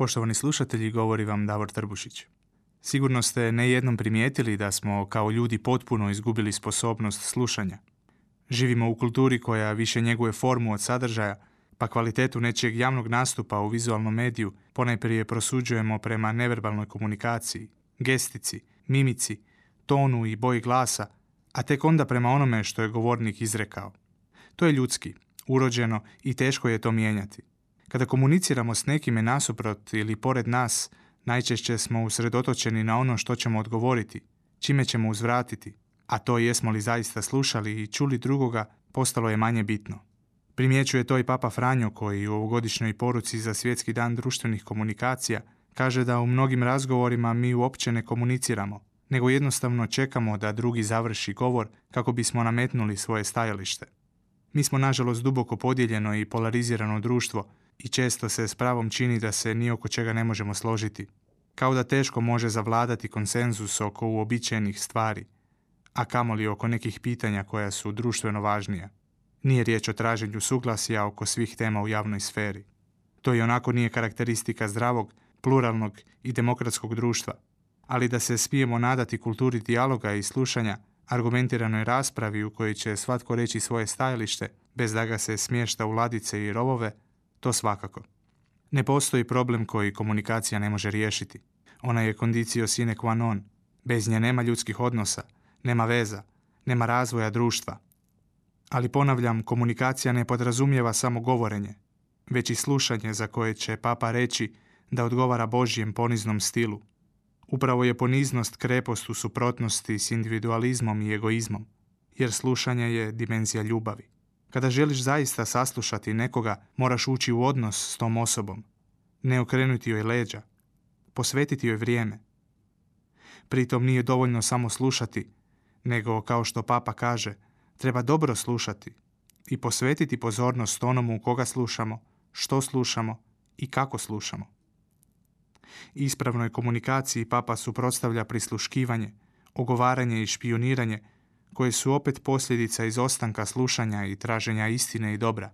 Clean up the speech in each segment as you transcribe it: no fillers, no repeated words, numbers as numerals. Poštovani slušatelji, govori vam Davor Trbušić. Sigurno ste nejednom primijetili da smo kao ljudi potpuno izgubili sposobnost slušanja. Živimo u kulturi koja više njeguje formu od sadržaja, pa kvalitetu nečijeg javnog nastupa u vizualnom mediju ponajprije prosuđujemo prema neverbalnoj komunikaciji, gestici, mimici, tonu i boji glasa, a tek onda prema onome što je govornik izrekao. To je ljudski, urođeno i teško je to mijenjati. Kada komuniciramo s nekime nasuprot ili pored nas, najčešće smo usredotočeni na ono što ćemo odgovoriti, čime ćemo uzvratiti, a to jesmo li zaista slušali i čuli drugoga postalo je manje bitno. Primjećuje to i Papa Franjo koji u ovogodišnjoj poruci za Svjetski dan društvenih komunikacija kaže da u mnogim razgovorima mi uopće ne komuniciramo, nego jednostavno čekamo da drugi završi govor kako bismo nametnuli svoje stajalište. Mi smo nažalost duboko podijeljeno i polarizirano društvo i često se s pravom čini da se ni oko čega ne možemo složiti, kao da teško može zavladati konsenzus oko uobičajenih stvari, a kamoli oko nekih pitanja koja su društveno važnija. Nije riječ o traženju suglasja oko svih tema u javnoj sferi. To i onako nije karakteristika zdravog, pluralnog i demokratskog društva, ali da se smijemo nadati kulturi dijaloga i slušanja, argumentiranoj raspravi u kojoj će svatko reći svoje stajalište, bez da ga se smješta u ladice i rovove, to svakako. Ne postoji problem koji komunikacija ne može riješiti. Ona je conditio sine qua non. Bez nje nema ljudskih odnosa, nema veza, nema razvoja društva. Ali ponavljam, komunikacija ne podrazumijeva samo govorenje, već i slušanje za koje će Papa reći da odgovara Božjem poniznom stilu. Upravo je poniznost krepost u suprotnosti s individualizmom i egoizmom, jer slušanje je dimenzija ljubavi. Kada želiš zaista saslušati nekoga, moraš ući u odnos s tom osobom, ne okrenuti joj leđa, posvetiti joj vrijeme. Pritom nije dovoljno samo slušati, nego, kao što Papa kaže, treba dobro slušati i posvetiti pozornost onomu u koga slušamo, što slušamo i kako slušamo. Ispravnoj komunikaciji Papa suprotstavlja prisluškivanje, ogovaranje i špijuniranje, koje su opet posljedica izostanka slušanja i traženja istine i dobra,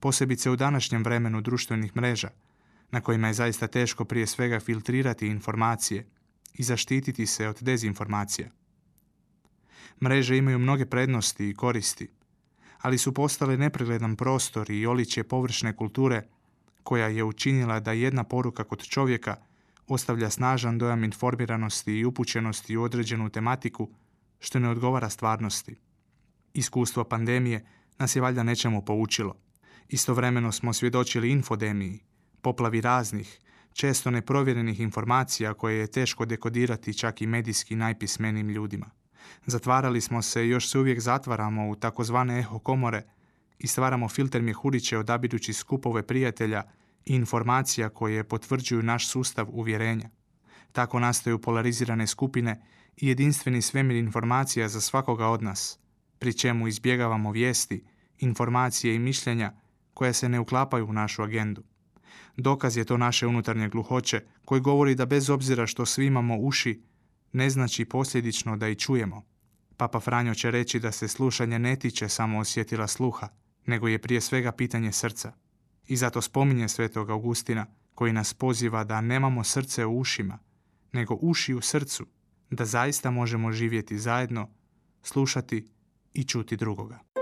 posebice u današnjem vremenu društvenih mreža, na kojima je zaista teško prije svega filtrirati informacije i zaštititi se od dezinformacija. Mreže imaju mnoge prednosti i koristi, ali su postale nepregledan prostor i oličje površne kulture koja je učinila da jedna poruka kod čovjeka ostavlja snažan dojam informiranosti i upućenosti u određenu tematiku što ne odgovara stvarnosti. Iskustvo pandemije nas je valjda nečemu poučilo. Istovremeno smo svjedočili infodemiji, poplavi raznih, često neprovjerenih informacija koje je teško dekodirati čak i medijski najpismenim ljudima. Zatvarali smo se i još se uvijek zatvaramo u takozvane eho komore i stvaramo filter mjehuriće odabirući skupove prijatelja i informacija koje potvrđuju naš sustav uvjerenja. Tako nastaju polarizirane skupine i jedinstveni svemir informacija za svakoga od nas, pri čemu izbjegavamo vijesti, informacije i mišljenja koja se ne uklapaju u našu agendu. Dokaz je to naše unutarnje gluhoće koji govori da bez obzira što svi imamo uši, ne znači posljedično da i čujemo. Papa Franjo će reći da se slušanje ne tiče samo osjetila sluha, nego je prije svega pitanje srca. I zato spominje svetog Augustina koji nas poziva da nemamo srce u ušima, nego uši u srcu, da zaista možemo živjeti zajedno, slušati i čuti drugoga.